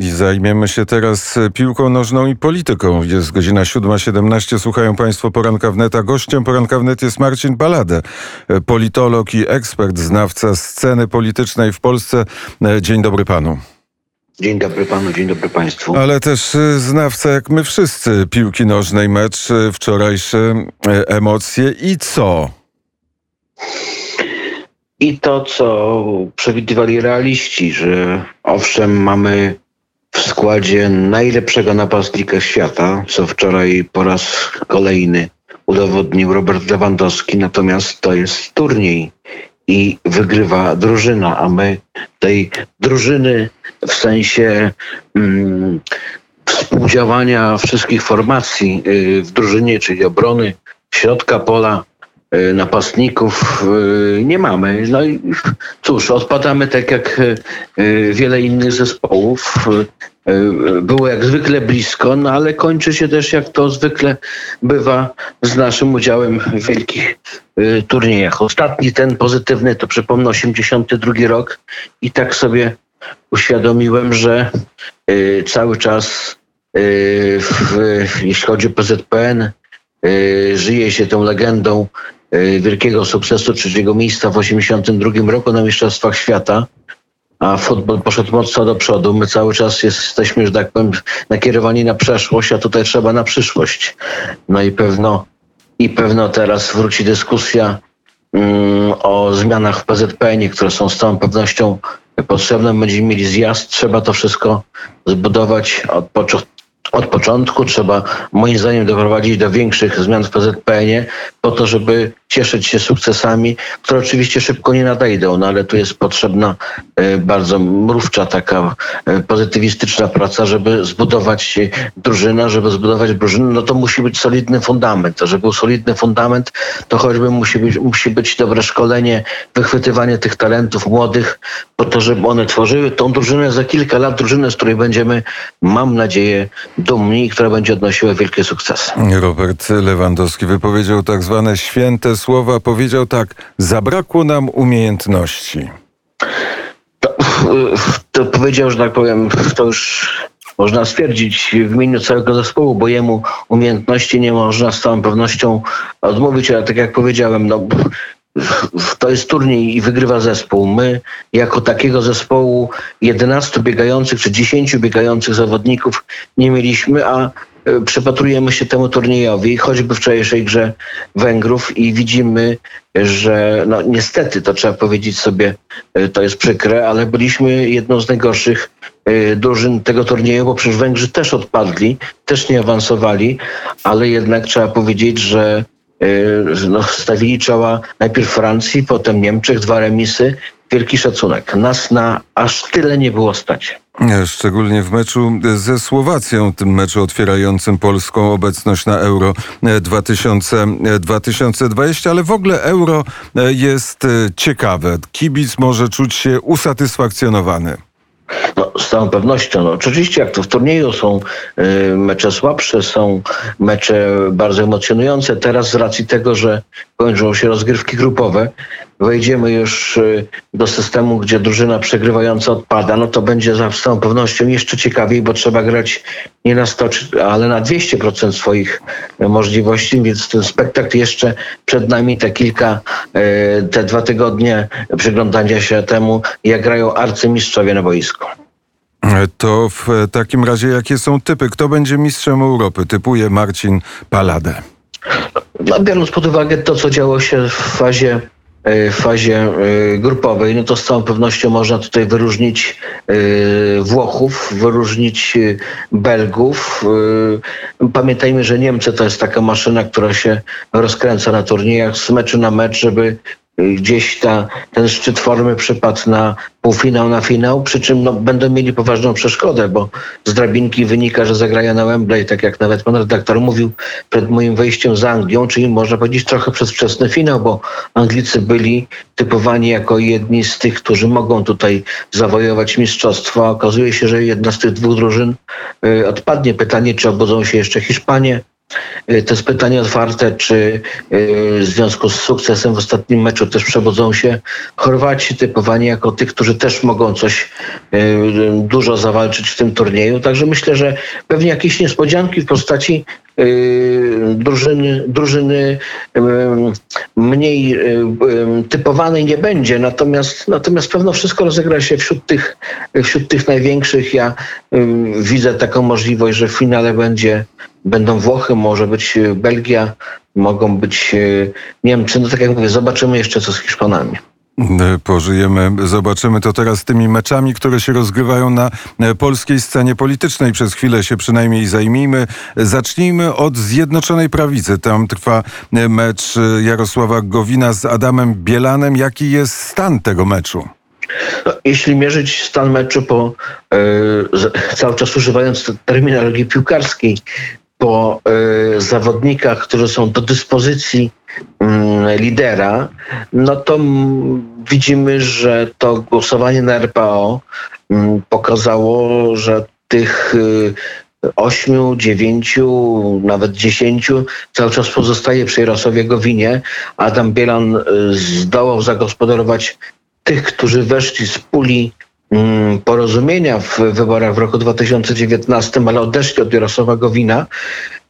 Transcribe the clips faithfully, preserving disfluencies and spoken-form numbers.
I zajmiemy się teraz piłką nożną i polityką. Jest godzina siódma siedemnaście. Słuchają Państwo Poranka Wneta. Gościem Poranka Wnet jest Marcin Palade, politolog i ekspert, znawca sceny politycznej w Polsce. Dzień dobry Panu. Dzień dobry Panu, dzień dobry Państwu. Ale też znawca, jak my wszyscy, piłki nożnej, mecz wczorajszy, emocje i co? I to, co przewidywali realiści, że owszem, mamy w składzie najlepszego napastnika świata, co wczoraj po raz kolejny udowodnił Robert Lewandowski, natomiast to jest turniej i wygrywa drużyna, a my tej drużyny w sensie mm, współdziałania wszystkich formacji yy, w drużynie, czyli obrony, środka pola, napastników nie mamy. No i cóż, odpadamy tak jak wiele innych zespołów. Było jak zwykle blisko, no ale kończy się też, jak to zwykle bywa, z naszym udziałem w wielkich turniejach. Ostatni ten pozytywny to przypomnę osiemdziesiąty drugi rok i tak sobie uświadomiłem, że cały czas w, jeśli chodzi o P Z P N, żyje się tą legendą wielkiego sukcesu trzeciego miejsca w osiemdziesiątym drugim roku na Mistrzostwach Świata, a futbol poszedł mocno do przodu. My cały czas jesteśmy, że tak powiem, nakierowani na przeszłość, a tutaj trzeba na przyszłość. No i pewno, i pewno teraz wróci dyskusja um, o zmianach w P Z P N, które są z całą pewnością potrzebne. Będziemy mieli zjazd, trzeba to wszystko zbudować od początku. Od początku trzeba, moim zdaniem, doprowadzić do większych zmian w P Z P N-ie po to, żeby cieszyć się sukcesami, które oczywiście szybko nie nadejdą, no ale tu jest potrzebna y, bardzo mrówcza, taka y, pozytywistyczna praca, żeby zbudować drużynę, żeby zbudować drużynę, no to musi być solidny fundament. A żeby był solidny fundament, to choćby musi być, musi być dobre szkolenie, wychwytywanie tych talentów młodych po to, żeby one tworzyły tą drużynę za kilka lat, drużynę, z której będziemy, mam nadzieję, dumni, która będzie odnosiła wielkie sukcesy. Robert Lewandowski wypowiedział tak zwane święte słowa. Powiedział tak: zabrakło nam umiejętności. To, to powiedział, że tak powiem, to już można stwierdzić w imieniu całego zespołu, bo jemu umiejętności nie można z całą pewnością odmówić, ale tak jak powiedziałem, no... to jest turniej i wygrywa zespół. My jako takiego zespołu jedenastu biegających czy dziesięciu biegających zawodników nie mieliśmy, a przypatrujemy się temu turniejowi, choćby w wczorajszej grze Węgrów, i widzimy, że no niestety, to trzeba powiedzieć sobie, to jest przykre, ale byliśmy jedną z najgorszych drużyn tego turnieju, bo przecież Węgrzy też odpadli, też nie awansowali, ale jednak trzeba powiedzieć, że No, stawili czoła najpierw Francji, potem Niemczech, dwa remisy. Wielki szacunek. Nas na aż tyle nie było stać. Szczególnie w meczu ze Słowacją, tym meczu otwierającym polską obecność na Euro dwa tysiące dwadzieścia, ale w ogóle Euro jest ciekawe. Kibic może czuć się usatysfakcjonowany. No, z całą pewnością. No, oczywiście jak to w turnieju są y, mecze słabsze, są mecze bardzo emocjonujące. Teraz z racji tego, że kończą się rozgrywki grupowe, wejdziemy już y, do systemu, gdzie drużyna przegrywająca odpada. No to będzie z całą pewnością jeszcze ciekawiej, bo trzeba grać nie na sto, ale na dwieście procent swoich y, możliwości, więc ten spektakl jeszcze przed nami, te kilka, y, te dwa tygodnie przyglądania się temu, jak grają arcymistrzowie na boisku. To w takim razie jakie są typy? Kto będzie mistrzem Europy? Typuje Marcin Palade. No, biorąc pod uwagę to, co działo się w fazie, w fazie grupowej, no to z całą pewnością można tutaj wyróżnić Włochów, wyróżnić Belgów. Pamiętajmy, że Niemcy to jest taka maszyna, która się rozkręca na turniejach z meczu na mecz, żeby gdzieś ta, ten szczyt formy przypadł na półfinał, na finał, przy czym no, będą mieli poważną przeszkodę, bo z drabinki wynika, że zagrają na Wembley, tak jak nawet pan redaktor mówił przed moim wejściem, z Anglią, czyli można powiedzieć trochę przedwczesny finał, bo Anglicy byli typowani jako jedni z tych, którzy mogą tutaj zawojować mistrzostwo. Okazuje się, że jedna z tych dwóch drużyn y, odpadnie. Pytanie, czy obudzą się jeszcze Hiszpanie, To jest pytanie otwarte, czy w związku z sukcesem w ostatnim meczu też przebudzą się Chorwaci typowani jako tych, którzy też mogą coś dużo zawalczyć w tym turnieju. Także myślę, że pewnie jakieś niespodzianki w postaci drużyny, drużyny mniej typowanej nie będzie. Natomiast, natomiast pewno wszystko rozegra się wśród tych, wśród tych największych. Ja widzę taką możliwość, że w finale będzie Będą Włochy, może być Belgia, mogą być Niemcy. No tak jak mówię, zobaczymy jeszcze co z Hiszpanami. Pożyjemy, zobaczymy to teraz z tymi meczami, które się rozgrywają na polskiej scenie politycznej. Przez chwilę się przynajmniej zajmijmy. Zacznijmy od Zjednoczonej Prawicy. Tam trwa mecz Jarosława Gowina z Adamem Bielanem. Jaki jest stan tego meczu? No, jeśli mierzyć stan meczu po, yy, cały czas używając terminologii piłkarskiej, po yy, zawodnikach, którzy są do dyspozycji yy, lidera, no to m- widzimy, że to głosowanie na R P O yy, pokazało, że tych yy, ośmiu, dziewięciu, nawet dziesięciu cały czas pozostaje przy Jarosławie Gowinie. Adam Bielan yy, zdołał zagospodarować tych, którzy weszli z puli porozumienia w wyborach w roku dwa tysiące dziewiętnastym, ale odeszli od Jarosława Gowina.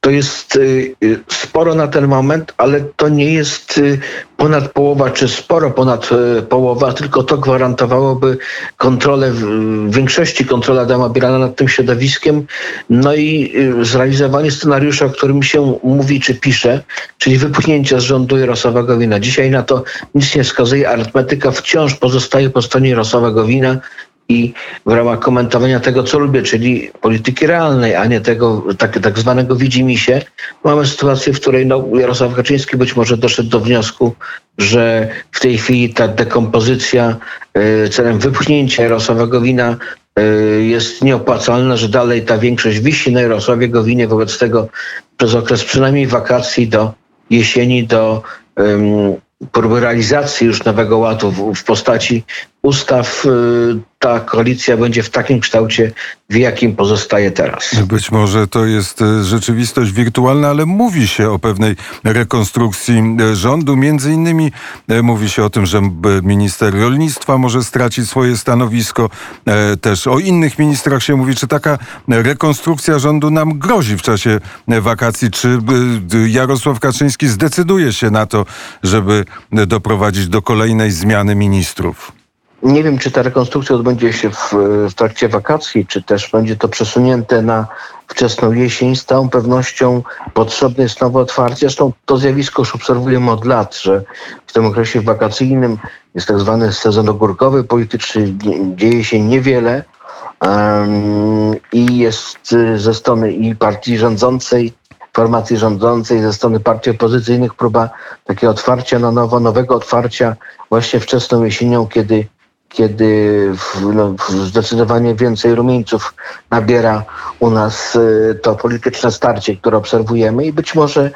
To jest sporo na ten moment, ale to nie jest ponad połowa, czy sporo ponad połowa, tylko to gwarantowałoby kontrolę, w większości kontrolę Adama Bielana nad tym środowiskiem, no i zrealizowanie scenariusza, o którym się mówi czy pisze, czyli wypchnięcia z rządu Jarosława Gowina. Dzisiaj na to nic nie wskazuje, arytmetyka wciąż pozostaje po stronie Jarosława Gowina, i w ramach komentowania tego, co lubię, czyli polityki realnej, a nie tego tak, tak zwanego widzimisię, mamy sytuację, w której no, Jarosław Kaczyński być może doszedł do wniosku, że w tej chwili ta dekompozycja y, celem wypchnięcia Jarosława Gowina y, jest nieopłacalna, że dalej ta większość wisi na Jarosławie Gowinie. Wobec tego przez okres przynajmniej wakacji do jesieni, do y, próby realizacji już Nowego Ładu w, w postaci ustaw y, ta koalicja będzie w takim kształcie, w jakim pozostaje teraz. Być może to jest rzeczywistość wirtualna, ale mówi się o pewnej rekonstrukcji rządu. Między innymi mówi się o tym, że minister rolnictwa może stracić swoje stanowisko. Też o innych ministrach się mówi. Czy taka rekonstrukcja rządu nam grozi w czasie wakacji? Czy Jarosław Kaczyński zdecyduje się na to, żeby doprowadzić do kolejnej zmiany ministrów? Nie wiem, czy ta rekonstrukcja odbędzie się w, w trakcie wakacji, czy też będzie to przesunięte na wczesną jesień. Z całą pewnością potrzebne jest nowe otwarcie. Zresztą to zjawisko już obserwujemy od lat, że w tym okresie wakacyjnym jest tak zwany sezon ogórkowy polityczny, dzieje się niewiele um, i jest ze strony i partii rządzącej, formacji rządzącej, ze strony partii opozycyjnych próba takiego otwarcia na nowo, nowego otwarcia właśnie wczesną jesienią, kiedy kiedy w, no, zdecydowanie więcej rumieńców nabiera u nas y, to polityczne starcie, które obserwujemy, i być może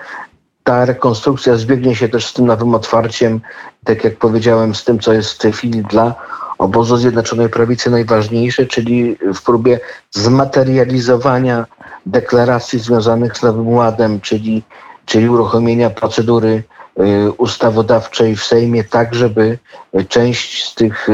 ta rekonstrukcja zbiegnie się też z tym nowym otwarciem, tak jak powiedziałem, z tym, co jest w tej chwili dla obozu Zjednoczonej Prawicy najważniejsze, czyli w próbie zmaterializowania deklaracji związanych z Nowym Ładem, czyli, czyli uruchomienia procedury ustawodawczej w Sejmie, tak żeby część z tych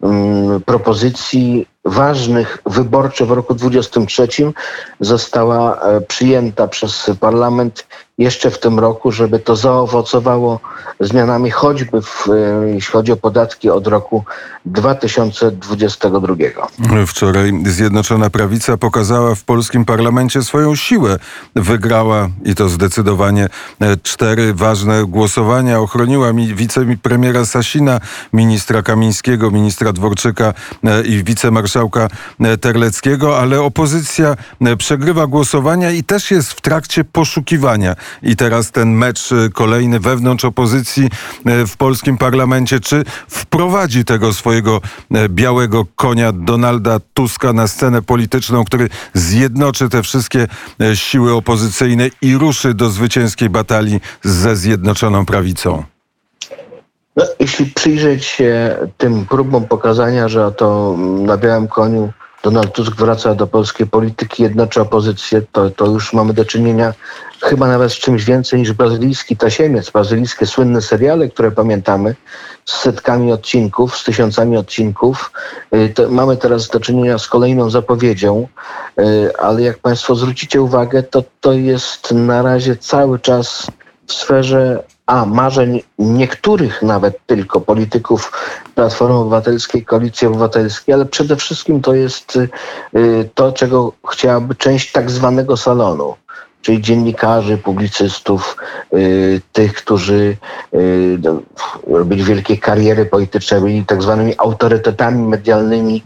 um, propozycji ważnych wyborczo w roku dwudziestym trzecim została przyjęta przez parlament jeszcze w tym roku, żeby to zaowocowało zmianami choćby w, jeśli chodzi o podatki od roku dwa tysiące dwudziestego drugiego. Wczoraj Zjednoczona Prawica pokazała w polskim parlamencie swoją siłę. Wygrała, i to zdecydowanie, cztery ważne głosowania. Ochroniła wicepremiera Sasina, ministra Kamińskiego, ministra Dworczyka i wicemarszałka Terleckiego, ale opozycja przegrywa głosowania i też jest w trakcie poszukiwania. I teraz ten mecz kolejny wewnątrz opozycji w polskim parlamencie. Czy wprowadzi tego swojego białego konia Donalda Tuska na scenę polityczną, który zjednoczy te wszystkie siły opozycyjne i ruszy do zwycięskiej batalii ze Zjednoczoną Prawicą? No, jeśli przyjrzeć się tym próbom pokazania, że to na białym koniu Donald Tusk wraca do polskiej polityki, jednoczy opozycję, to, to już mamy do czynienia chyba nawet z czymś więcej niż brazylijski Tasiemiec, brazylijskie słynne seriale, które pamiętamy, z setkami odcinków, z tysiącami odcinków. To mamy teraz do czynienia z kolejną zapowiedzią, ale jak Państwo zwrócicie uwagę, to to jest na razie cały czas w sferze a marzeń niektórych nawet tylko polityków Platformy Obywatelskiej, Koalicji Obywatelskiej, ale przede wszystkim to jest to, czego chciałaby część tak zwanego salonu, czyli dziennikarzy, publicystów, tych, którzy robili wielkie kariery polityczne, byli tak zwanymi autorytetami medialnymi,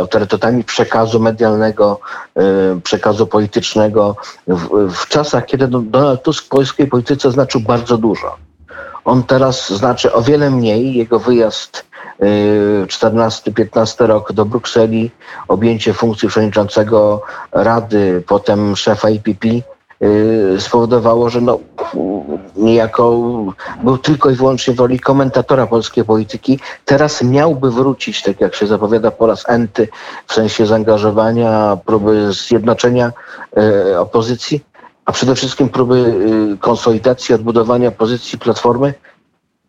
autorytetami przekazu medialnego, przekazu politycznego w, w czasach, kiedy Donald Tusk w polskiej polityce znaczył bardzo dużo. On teraz znaczy o wiele mniej. Jego wyjazd czternasty piętnasty rok do Brukseli, objęcie funkcji przewodniczącego Rady, potem szefa I P P spowodowało, że no, niejako był tylko i wyłącznie w roli komentatora polskiej polityki. Teraz miałby wrócić, tak jak się zapowiada, po raz enty w sensie zaangażowania, próby zjednoczenia opozycji, a przede wszystkim próby konsolidacji, odbudowania pozycji Platformy.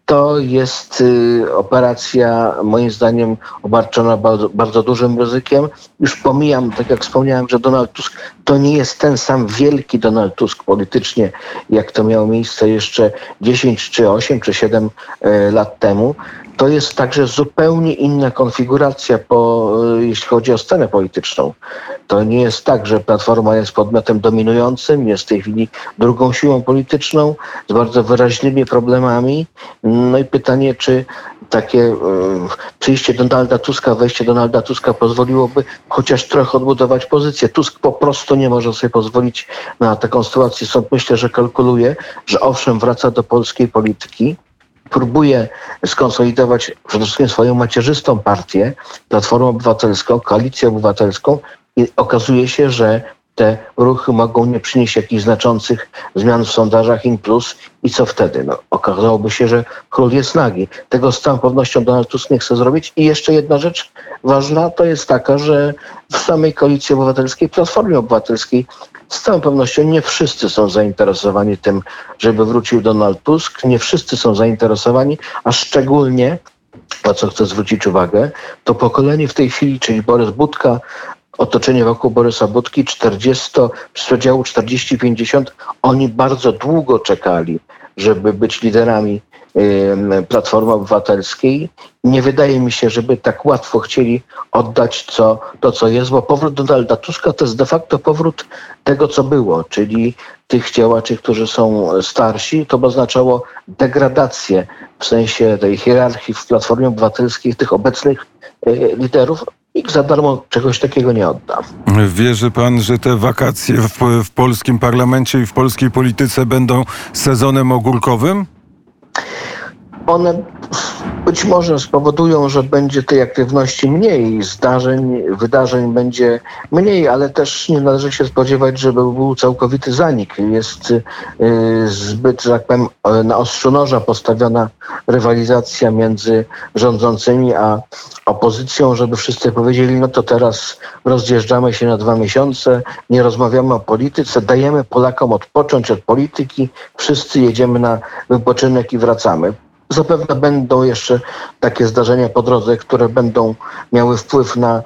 To jest y, operacja, moim zdaniem, obarczona bardzo, bardzo dużym ryzykiem. Już pomijam, tak jak wspomniałem, że Donald Tusk to nie jest ten sam wielki Donald Tusk politycznie, jak to miało miejsce jeszcze dziesięć czy osiem czy siedem y, lat temu. To jest także zupełnie inna konfiguracja, po, jeśli chodzi o scenę polityczną. To nie jest tak, że Platforma jest podmiotem dominującym, jest w tej chwili drugą siłą polityczną z bardzo wyraźnymi problemami. No i pytanie, czy takie y, przyjście Donalda Tuska, wejście Donalda Tuska pozwoliłoby chociaż trochę odbudować pozycję. Tusk po prostu nie może sobie pozwolić na taką sytuację. Stąd myślę, że kalkuluje, że owszem, wraca do polskiej polityki, próbuje skonsolidować przede wszystkim swoją macierzystą partię, Platformę Obywatelską, Koalicję Obywatelską, i okazuje się, że te ruchy mogą nie przynieść jakichś znaczących zmian w sondażach in plus i co wtedy? No, okazałoby się, że król jest nagi. Tego z całą pewnością Donald Tusk nie chce zrobić. I jeszcze jedna rzecz ważna to jest taka, że w samej Koalicji Obywatelskiej, Platformie Obywatelskiej z całą pewnością nie wszyscy są zainteresowani tym, żeby wrócił Donald Tusk. Nie wszyscy są zainteresowani, a szczególnie, na co chcę zwrócić uwagę, to pokolenie w tej chwili, czyli Borys Budka, otoczenie wokół Borysa Budki, czterdzieści z przedziału czterdzieści pięćdziesiąt, oni bardzo długo czekali, żeby być liderami y, Platformy Obywatelskiej. Nie wydaje mi się, żeby tak łatwo chcieli oddać co, to, co jest, bo powrót Donalda Tuska to jest de facto powrót tego, co było, czyli tych działaczy, którzy są starsi. To by oznaczało degradację w sensie tej hierarchii w Platformie Obywatelskiej tych obecnych y, liderów. Nikt za darmo czegoś takiego nie odda. Wierzy pan, że te wakacje w, w polskim parlamencie i w polskiej polityce będą sezonem ogórkowym? One być może spowodują, że będzie tej aktywności mniej, zdarzeń, wydarzeń będzie mniej, ale też nie należy się spodziewać, żeby był całkowity zanik. Jest y, zbyt, że tak powiem, na ostrzu noża postawiona rywalizacja między rządzącymi a opozycją, żeby wszyscy powiedzieli, no to teraz rozjeżdżamy się na dwa miesiące, nie rozmawiamy o polityce, dajemy Polakom odpocząć od polityki, wszyscy jedziemy na wypoczynek i wracamy. Zapewne będą jeszcze takie zdarzenia po drodze, które będą miały wpływ na,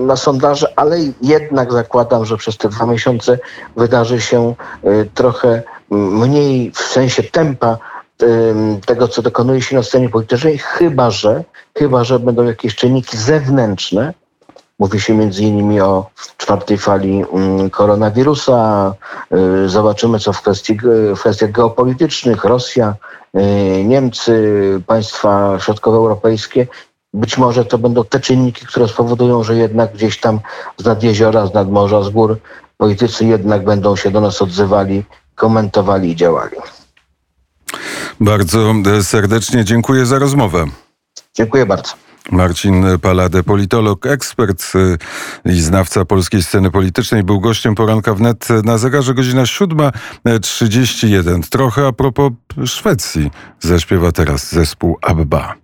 na sondaże, ale jednak zakładam, że przez te dwa miesiące wydarzy się trochę mniej w sensie tempa tego, co dokonuje się na scenie politycznej, chyba że, chyba że będą jakieś czynniki zewnętrzne. Mówi się między innymi o czwartej fali koronawirusa. Zobaczymy, co w, kwestii, w kwestiach geopolitycznych. Rosja, Niemcy, państwa środkowoeuropejskie. Być może to będą te czynniki, które spowodują, że jednak gdzieś tam z nad jeziora, z nad morza, z gór politycy jednak będą się do nas odzywali, komentowali i działali. Bardzo serdecznie dziękuję za rozmowę. Dziękuję bardzo. Marcin Palade, politolog, ekspert i znawca polskiej sceny politycznej, był gościem Poranka Wnet. Na zegarze godzina siódma trzydzieści jeden. Trochę a propos Szwecji zaśpiewa teraz zespół ABBA.